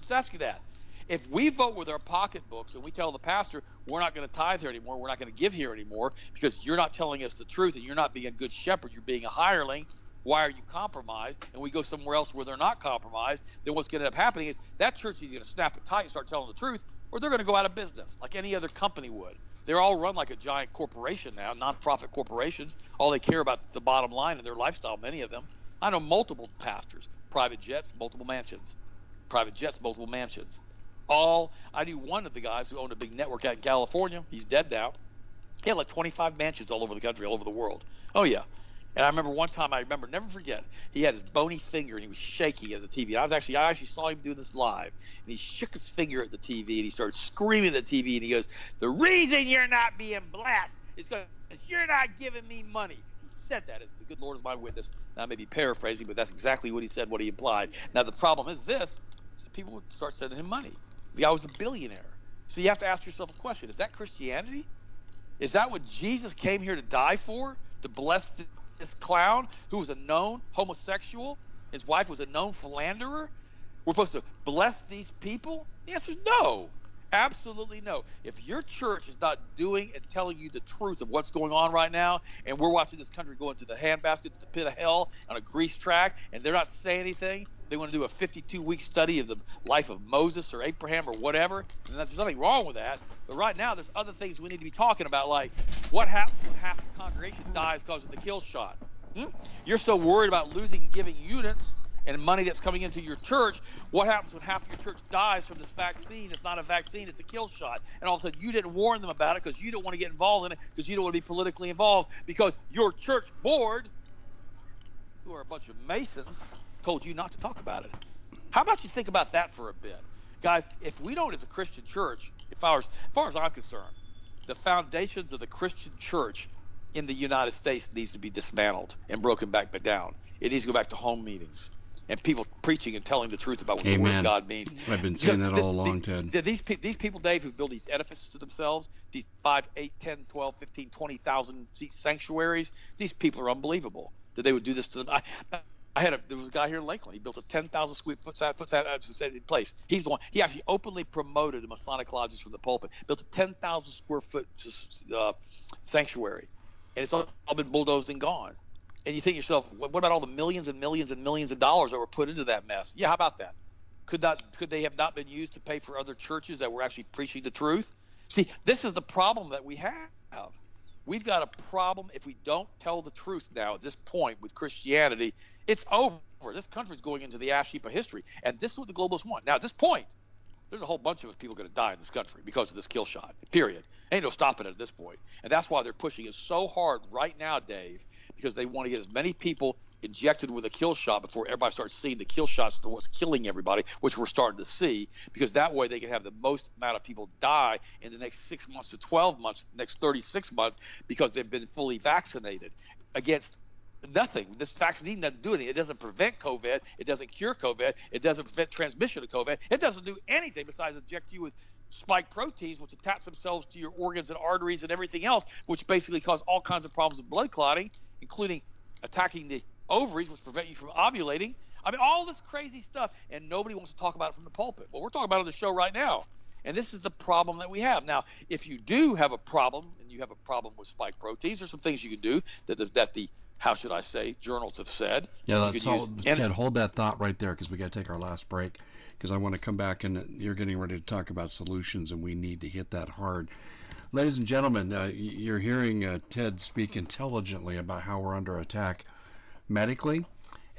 Just ask you that. If we vote with our pocketbooks and we tell the pastor, we're not going to tithe here anymore, we're not going to give here anymore, because you're not telling us the truth and you're not being a good shepherd, you're being a hireling, why are you compromised? And we go somewhere else where they're not compromised, then what's going to end up happening is that church is going to snap it tight and start telling the truth, or they're going to go out of business like any other company would. They're all run like a giant corporation now, nonprofit corporations. All they care about is the bottom line and their lifestyle, many of them. I know multiple pastors, private jets, multiple mansions. Private jets, multiple mansions. I knew one of the guys who owned a big network out in California. He's dead now. He had like 25 mansions all over the country, all over the world. Oh, yeah. And I remember one time, never forget, he had his bony finger and he was shaking at the TV. And I actually saw him do this live. And he shook his finger at the TV and he started screaming at the TV. And he goes, the reason you're not being blessed is because you're not giving me money. He said that, as the good Lord is my witness. Now, I may be paraphrasing, but that's exactly what he said, what he implied. Now, the problem is this, is that people would start sending him money. The guy was a billionaire. So you have to ask yourself a question. Is that Christianity? Is that what Jesus came here to die for? To bless this clown who was a known homosexual, his wife was a known philanderer? We're supposed to bless these people? The answer is no. Absolutely no. If your church is not doing and telling you the truth of what's going on right now, and we're watching this country go into the handbasket, the pit of hell, on a grease track, and they're not saying anything, they want to do a 52-week study of the life of Moses or Abraham or whatever, and there's nothing wrong with that. But right now, there's other things we need to be talking about, like what happens when half the congregation dies because of the kill shot? You're so worried about losing giving units and money that's coming into your church. What happens when half your church dies from this vaccine? It's not a vaccine, it's a kill shot. And all of a sudden, you didn't warn them about it because you don't want to get involved in it, because you don't want to be politically involved, because your church board, who are a bunch of Masons, told you not to talk about it. How about you think about that for a bit? Guys, if we don't, as a Christian church, as far as I'm concerned, the foundations of the Christian church in the United States needs to be dismantled and broken back down. It needs to go back to home meetings and people preaching and telling the truth about what the Word of God means. I've been saying that all along, Ted. These people, Dave, who build these edifices to themselves, these 5, 8, 10, 12, 15, 20,000 seat sanctuaries, these people are unbelievable that they would do this to them. There was a guy here in Lakeland. He built a 10,000 square foot place. He's the one. He actually openly promoted the Masonic lodges from the pulpit. Built a 10,000 square foot sanctuary, and it's all been bulldozed and gone. And you think to yourself, what about all the millions and millions and millions of dollars that were put into that mess? Yeah, how about that? Could they have not been used to pay for other churches that were actually preaching the truth? See, this is the problem that we have. We've got a problem if we don't tell the truth now at this point with Christianity. It's over. This country's going into the ash heap of history, and this is what the globalists want. Now, at this point, there's a whole bunch of us people going to die in this country because of this kill shot, period. Ain't no stopping it at this point. And that's why they're pushing it so hard right now, Dave, because they want to get as many people injected with a kill shot before everybody starts seeing the kill shots to what's killing everybody, which we're starting to see, because that way they can have the most amount of people die in the next 6 months to 12 months, next 36 months, because they've been fully vaccinated against nothing. This vaccine doesn't do anything. It doesn't prevent COVID. It doesn't cure COVID. It doesn't prevent transmission of COVID. It doesn't do anything besides inject you with spike proteins, which attach themselves to your organs and arteries and everything else, which basically cause all kinds of problems with blood clotting, including attacking the ovaries, which prevent you from ovulating. I mean, all this crazy stuff, and nobody wants to talk about it from the pulpit. Well, we're talking about it on the show right now, and this is the problem that we have. Now, if you do have a problem, and you have a problem with spike proteins, there's some things you can do that the how should I say, journals have said. Yeah, let's hold that thought right there, because we got to take our last break, because I want to come back, and you're getting ready to talk about solutions, and we need to hit that hard. Ladies and gentlemen, you're hearing Ted speak intelligently about how we're under attack medically,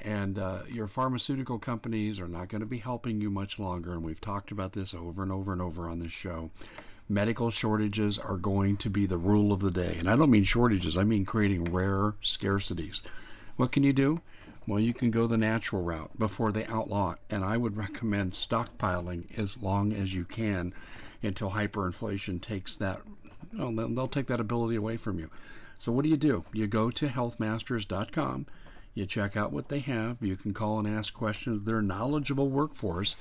and your pharmaceutical companies are not going to be helping you much longer, and we've talked about this over and over and over on this show. Medical shortages are going to be the rule of the day. And I don't mean shortages, I mean creating rare scarcities. What can you do? Well, you can go the natural route before they outlaw it. And I would recommend stockpiling as long as you can until hyperinflation takes that, well, they'll take that ability away from you. So what do? You go to healthmasters.com, you check out what they have, you can call and ask questions, their knowledgeable workforce,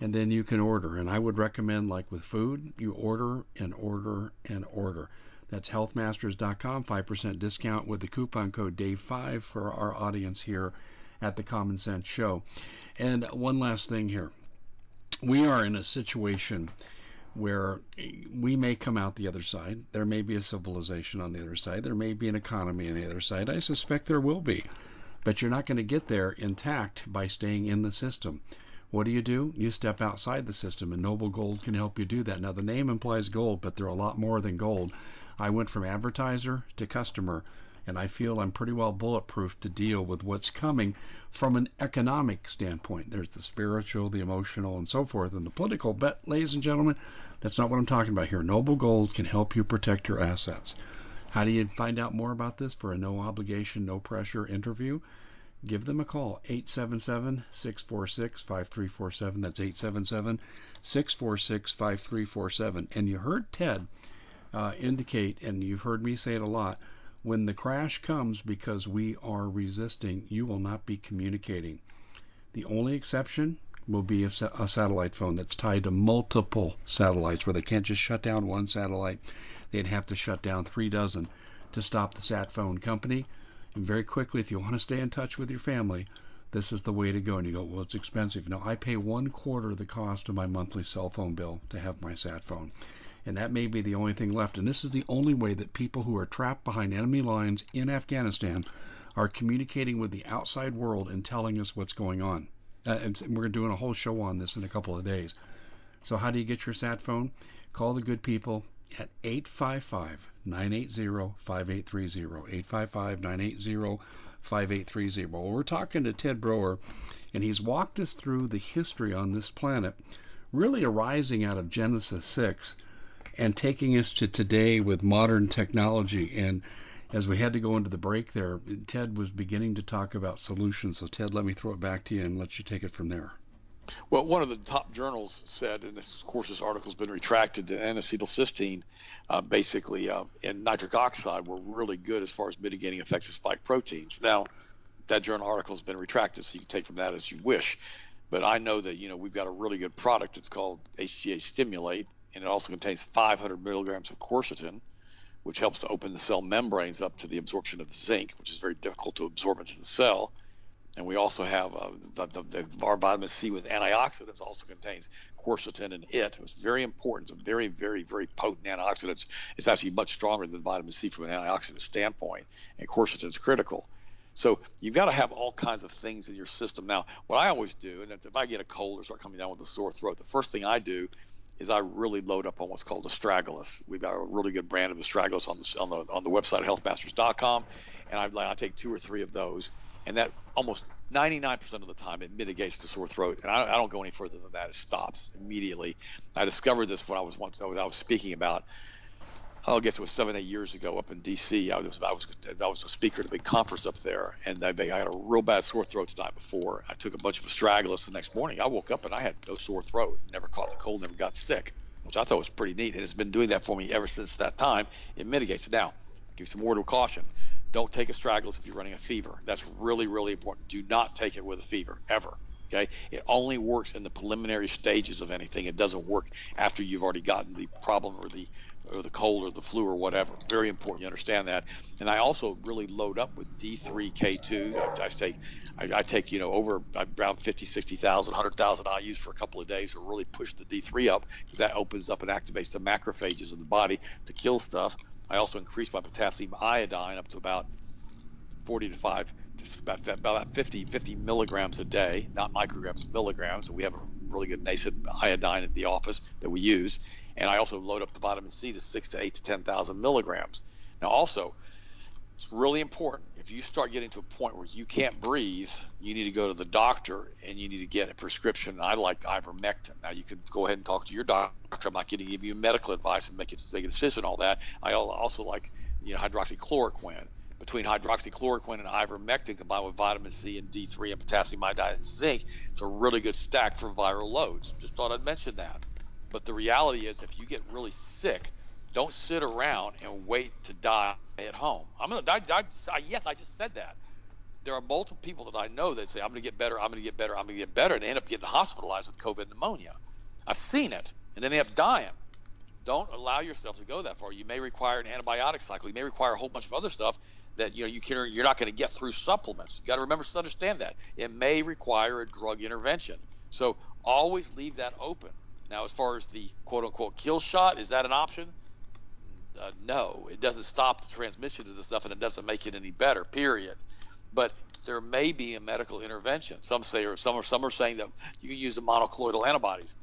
and then you can order. And I would recommend, like with food, you order and order and order. That's healthmasters.com, 5% discount with the coupon code DAVE5 for our audience here at the Common Sense Show. And one last thing here. We are in a situation where we may come out the other side. There may be a civilization on the other side. There may be an economy on the other side. I suspect there will be. But you're not going to get there intact by staying in the system. What do? You step outside the system, and Noble Gold can help you do that. Now, the name implies gold, but they're a lot more than gold. I went from advertiser to customer, and I feel I'm pretty well bulletproof to deal with what's coming from an economic standpoint. There's the spiritual, the emotional, and so forth, and the political. But, ladies and gentlemen, that's not what I'm talking about here. Noble Gold can help you protect your assets. How do you find out more about this for a no-obligation, no-pressure interview? Give them a call, 877-646-5347. That's 877-646-5347. And you heard Ted indicate, and you've heard me say it a lot, when the crash comes because we are resisting, you will not be communicating. The only exception will be a satellite phone that's tied to multiple satellites, where they can't just shut down one satellite. They'd have to shut down 36 to stop the sat phone company. And very quickly, if you want to stay in touch with your family, this is the way to go. And you go, well, it's expensive. No, I pay $1/4 the cost of my monthly cell phone bill to have my sat phone. And that may be the only thing left. And this is the only way that people who are trapped behind enemy lines in Afghanistan are communicating with the outside world and telling us what's going on. And we're doing a whole show on this in a couple of days. So how do you get your sat phone? Call the good people at 855-980-5830, 855-980-5830. Well, we're talking to Ted Broer, and he's walked us through the history on this planet, really arising out of Genesis 6 and taking us to today with modern technology. And as we had to go into the break there, Ted was beginning to talk about solutions. So, Ted, let me throw it back to you and let you take it from there. Well, one of the top journals said, and this, of course, this article's been retracted, that N-acetylcysteine, and nitric oxide were really good as far as mitigating effects of spike proteins. Now, that journal article's been retracted, so you can take from that as you wish. But I know that, we've got a really good product. It's called HGH Stimulate, and it also contains 500 milligrams of quercetin, which helps to open the cell membranes up to the absorption of zinc, which is very difficult to absorb into the cell. And we also have our vitamin C with antioxidants also contains quercetin in it. It's very important. It's a very, very, very potent antioxidant. It's actually much stronger than vitamin C from an antioxidant standpoint, and quercetin is critical. So you've got to have all kinds of things in your system. Now, what I always do, and if I get a cold or start coming down with a sore throat, the first thing I do is I really load up on what's called astragalus. We've got a really good brand of astragalus on the website healthmasters.com, and I take 2 or 3 of those, and that almost 99% of the time it mitigates the sore throat, and I don't go any further than that. It stops immediately. I discovered this when I was speaking about, I guess it was 7 or 8 years ago up in D.C. I was a speaker at a big conference up there, and I had a real bad sore throat the night before. I took a bunch of astragalus the next morning. I woke up and I had no sore throat, never caught the cold, never got sick, which I thought was pretty neat, and it's been doing that for me ever since that time. It mitigates it. Now, give some word of caution. Don't take astragalus if you're running a fever. That's really, really important. Do not take it with a fever, ever. Okay? It only works in the preliminary stages of anything. It doesn't work after you've already gotten the problem or the cold or the flu or whatever. Very important you understand that. And I also really load up with D3, K2. I take over around 50, 60,000, 100,000 IUs for a couple of days to really push the D3 up, because that opens up and activates the macrophages in the body to kill stuff. I also increased my potassium iodine up to about 50 milligrams a day, not micrograms, milligrams. We have a really good nascent iodine at the office that we use. And I also load up the vitamin C to 6 to 8 to 10,000 milligrams. Now also, it's really important. If you start getting to a point where you can't breathe, you need to go to the doctor and you need to get a prescription. I like ivermectin. Now you can go ahead and talk to your doctor. I'm not going to give you medical advice and make a decision, all that. I also like hydroxychloroquine. Between hydroxychloroquine and ivermectin combined with vitamin C and D3 and potassium iodide and zinc, it's a really good stack for viral loads. Just thought I'd mention that. But the reality is, if you get really sick, don't sit around and wait to die at home. I'm gonna die. Yes, I just said that. There are multiple people that I know that say, I'm gonna get better, I'm gonna get better, I'm gonna get better, and they end up getting hospitalized with COVID pneumonia. I've seen it, and then they end up dying. Don't allow yourself to go that far. You may require an antibiotic cycle. You may require a whole bunch of other stuff that you're not gonna get through supplements. You gotta remember to understand that. It may require a drug intervention. So always leave that open. Now, as far as the quote-unquote kill shot, is that an option? No, it doesn't stop the transmission of the stuff, and it doesn't make it any better, period. But there may be a medical intervention. Some are saying that you can use the monoclonal antibodies.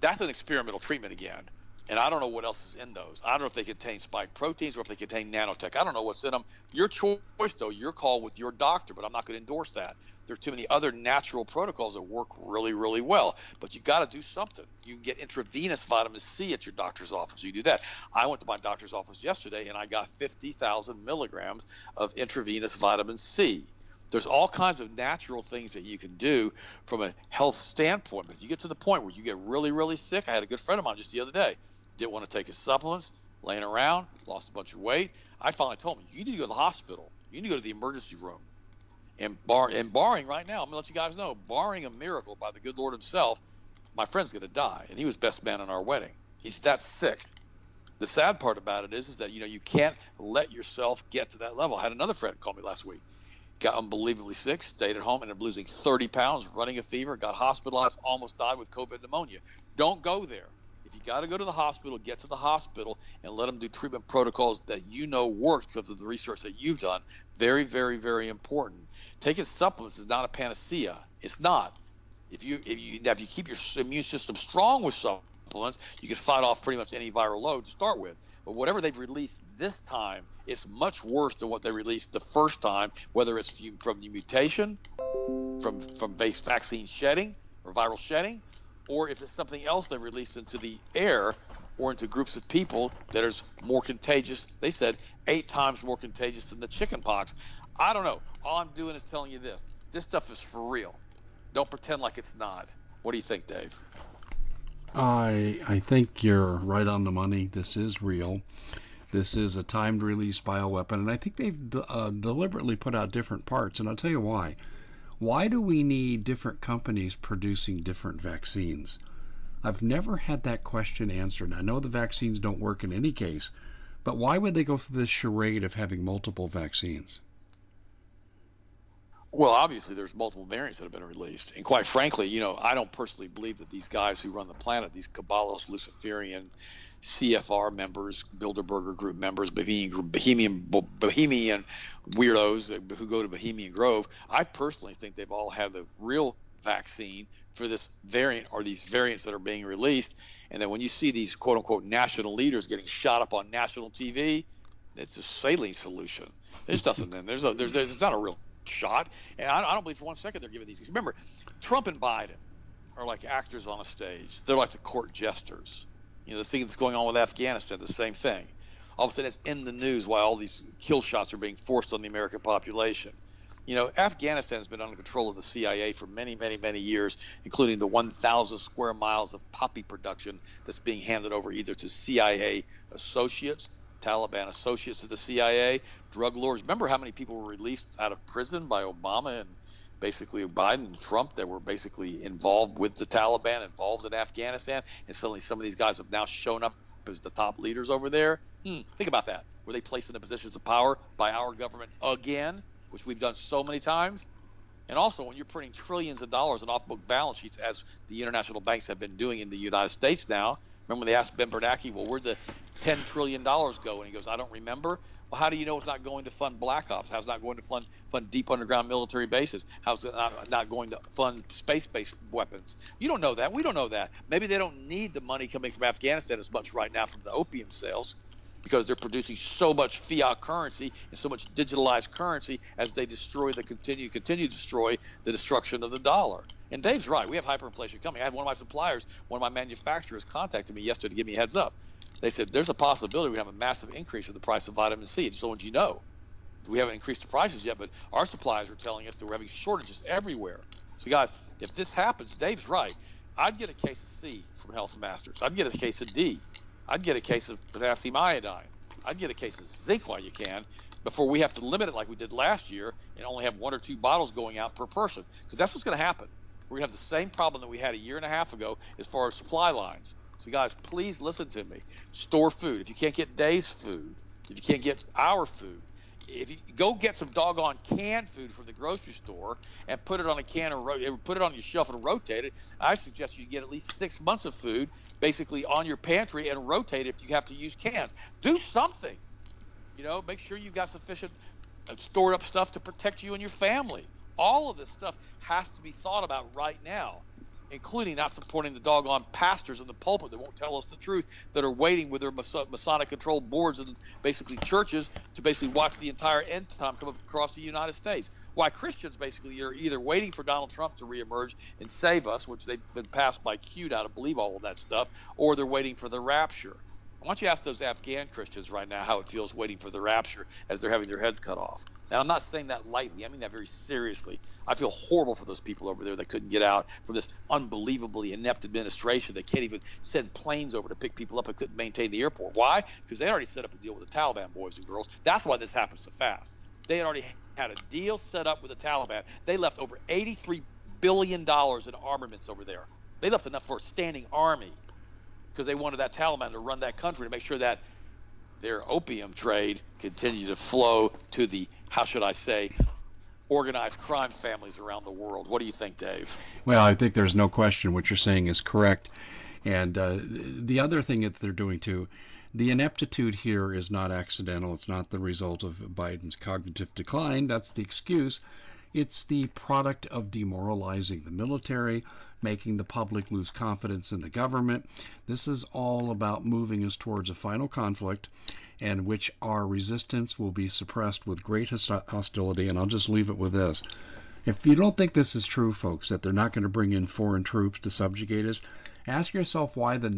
That's an experimental treatment again, and I don't know what else is in those. I don't know if they contain spike proteins or if they contain nanotech. I don't know what's in them. Your choice, though, your call with your doctor, but I'm not going to endorse that. There are too many other natural protocols that work really, really well, but you got to do something. You can get intravenous vitamin C at your doctor's office. You do that. I went to my doctor's office yesterday, and I got 50,000 milligrams of intravenous vitamin C. There's all kinds of natural things that you can do from a health standpoint, but if you get to the point where you get really, really sick, I had a good friend of mine just the other day, didn't want to take his supplements, laying around, lost a bunch of weight. I finally told him, you need to go to the hospital. You need to go to the emergency room. And barring right now, I'm going to let you guys know, barring a miracle by the good Lord himself, my friend's going to die. And he was best man in our wedding. He's that sick. The sad part about it is that, you can't let yourself get to that level. I had another friend call me last week. Got unbelievably sick, stayed at home, ended up losing 30 pounds, running a fever, got hospitalized, almost died with COVID pneumonia. Don't go there. If you got to go to the hospital, get to the hospital and let them do treatment protocols that work because of the research that you've done. Very, very, very important. Taking supplements is not a panacea. It's not. If you keep your immune system strong with supplements, you can fight off pretty much any viral load to start with. But whatever they've released this time, it's much worse than what they released the first time, whether it's from the mutation, from vaccine shedding or viral shedding, or if it's something else they released into the air or into groups of people that is more contagious. They said 8 times more contagious than the chicken pox. I don't know. All I'm doing is telling you this. This stuff is for real. Don't pretend like it's not. What do you think, Dave? I think you're right on the money. This is real. This is a timed release bioweapon, and I think they've deliberately put out different parts, and I'll tell you why. Why do we need different companies producing different vaccines? I've never had that question answered. I know the vaccines don't work in any case, but why would they go through this charade of having multiple vaccines? Well, obviously, there's multiple variants that have been released. And quite frankly, I don't personally believe that these guys who run the planet, these Kabbalist, Luciferian, CFR members, Bilderberger Group members, Bohemian weirdos who go to Bohemian Grove, I personally think they've all had the real vaccine for this variant or these variants that are being released. And then when you see these quote-unquote national leaders getting shot up on national TV, it's a saline solution. There's nothing in there. It's not a real shot. And I don't believe for one second they're giving these. Remember, Trump and Biden are like actors on a stage. They're like the court jesters. You know, the thing that's going on with Afghanistan, the same thing. All of a sudden, it's in the news why all these kill shots are being forced on the American population. You know, Afghanistan has been under control of the CIA for many, many, many years, including the 1,000 square miles of poppy production that's being handed over either to CIA associates, Taliban associates of the CIA, drug lords. Remember how many people were released out of prison by Obama and basically Biden and Trump that were basically involved with the Taliban, involved in Afghanistan, and suddenly some of these guys have now shown up as the top leaders over there? Think about that. Were they placed in the positions of power by our government again, which we've done so many times? And also, when you're printing trillions of dollars in off-book balance sheets, as the international banks have been doing in the United States now. Remember when they asked Ben Bernanke, well, where'd the $10 trillion go? And he goes, I don't remember. Well, how do you know it's not going to fund black ops? How's it not going to fund deep underground military bases? How's it not going to fund space-based weapons? You don't know that. We don't know that. Maybe they don't need the money coming from Afghanistan as much right now from the opium sales, because they're producing so much fiat currency and so much digitalized currency as they destroy the continue to destroy the destruction of the dollar. And Dave's right. We have hyperinflation coming. I had one of my suppliers, one of my manufacturers contacted me yesterday to give me a heads up. They said there's a possibility we have a massive increase in the price of vitamin C. And so, you know, we haven't increased the prices yet, but our suppliers are telling us that we're having shortages everywhere. So, guys, if this happens, Dave's right. I'd get a case of C from Health Masters. I'd get a case of D. I'd get a case of potassium iodine. I'd get a case of zinc while you can, before we have to limit it like we did last year and only have 1 or 2 bottles going out per person, because that's what's going to happen. We're going to have the same problem that we had a year and a half ago as far as supply lines. So, guys, please listen to me. Store food. If you can't get Dave's food, if you can't get our food, if you go get some doggone canned food from the grocery store and put it on a can and put it on your shelf and rotate it, I suggest you get at least 6 months of food basically on your pantry and rotate it if you have to use cans. Do something. You know, make sure you've got sufficient stored up stuff to protect you and your family. All of this stuff has to be thought about right now, including not supporting the doggone pastors in the pulpit that won't tell us the truth, that are waiting with their Masonic-controlled boards and basically churches to basically watch the entire end time come across the United States. Why Christians basically are either waiting for Donald Trump to reemerge and save us, which they've been passed by Q now to believe all of that stuff, or they're waiting for the rapture. Why don't you ask those Afghan Christians right now how it feels waiting for the rapture as they're having their heads cut off. Now, I'm not saying that lightly. I mean that very seriously. I feel horrible for those people over there that couldn't get out from this unbelievably inept administration. They can't even send planes over to pick people up and couldn't maintain the airport. Why? Because they already set up a deal with the Taliban, boys and girls. That's why this happened so fast. They had already had a deal set up with the Taliban. They left over $83 billion in armaments over there. They left enough for a standing army because they wanted that Taliban to run that country to make sure that their opium trade continued to flow to the, how should I say, organized crime families around the world. What do you think, Dave? Well, I think there's no question what you're saying is correct. And the other thing that they're doing too, the ineptitude here is not accidental. It's not the result of Biden's cognitive decline. That's the excuse. It's the product of demoralizing the military, making the public lose confidence in the government. This is all about moving us towards a final conflict in which our resistance will be suppressed with great hostility. And I'll just leave it with this. If you don't think this is true, folks, that they're not going to bring in foreign troops to subjugate us, ask yourself why the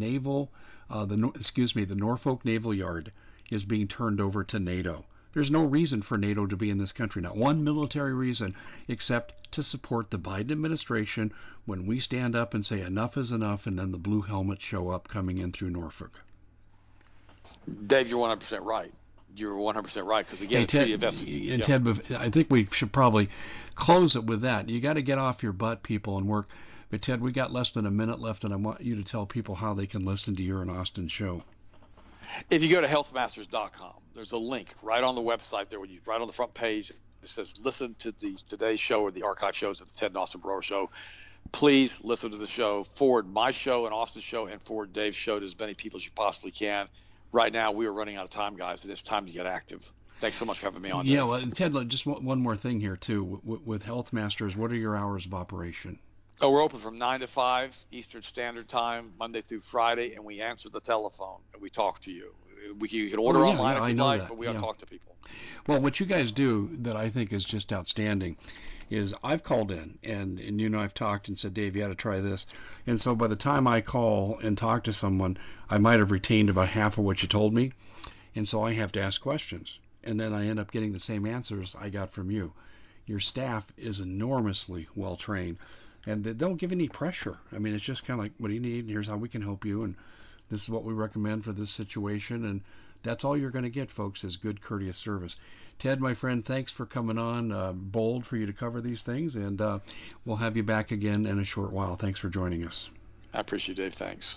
Norfolk Naval Yard is being turned over to NATO. There's no reason for NATO to be in this country, not one military reason, except to support the Biden administration when we stand up and say enough is enough, and then the blue helmets show up coming in through Norfolk. Dave, you're 100% right. You're 100% right, because again, Ted, I think we should probably close it with that. You got to get off your butt, people, and work. But Ted, we got less than a minute left, and I want you to tell people how they can listen to your and Austin's show. If you go to healthmasters.com, there's a link right on the website there, when you right on the front page. It says, listen to today's show or the archive shows at the Ted and Austin Broer Show. Please listen to the show, forward my show and Austin's show, and forward Dave's show to as many people as you possibly can. Right now, we are running out of time, guys, and it's time to get active. Thanks so much for having me on. Yeah, well, Ted, just one more thing here, too. With Health Masters, what are your hours of operation? Oh, we're open from 9 to 5 Eastern Standard Time, Monday through Friday, and we answer the telephone and we talk to you. You can order online if you like, but we ought to talk to people. Well, what you guys do that I think is just outstanding is I've called in and you know, I've talked and said, Dave, you ought to try this. And so by the time I call and talk to someone, I might have retained about half of what you told me. And so I have to ask questions. And then I end up getting the same answers I got from you. Your staff is enormously well-trained. And they don't give any pressure. I mean, it's just kind of like, what do you need? And here's how we can help you. And this is what we recommend for this situation. And that's all you're going to get, folks, is good, courteous service. Ted, my friend, thanks for coming on. Bold for you to cover these things. And we'll have you back again in a short while. Thanks for joining us. I appreciate it, Dave. Thanks.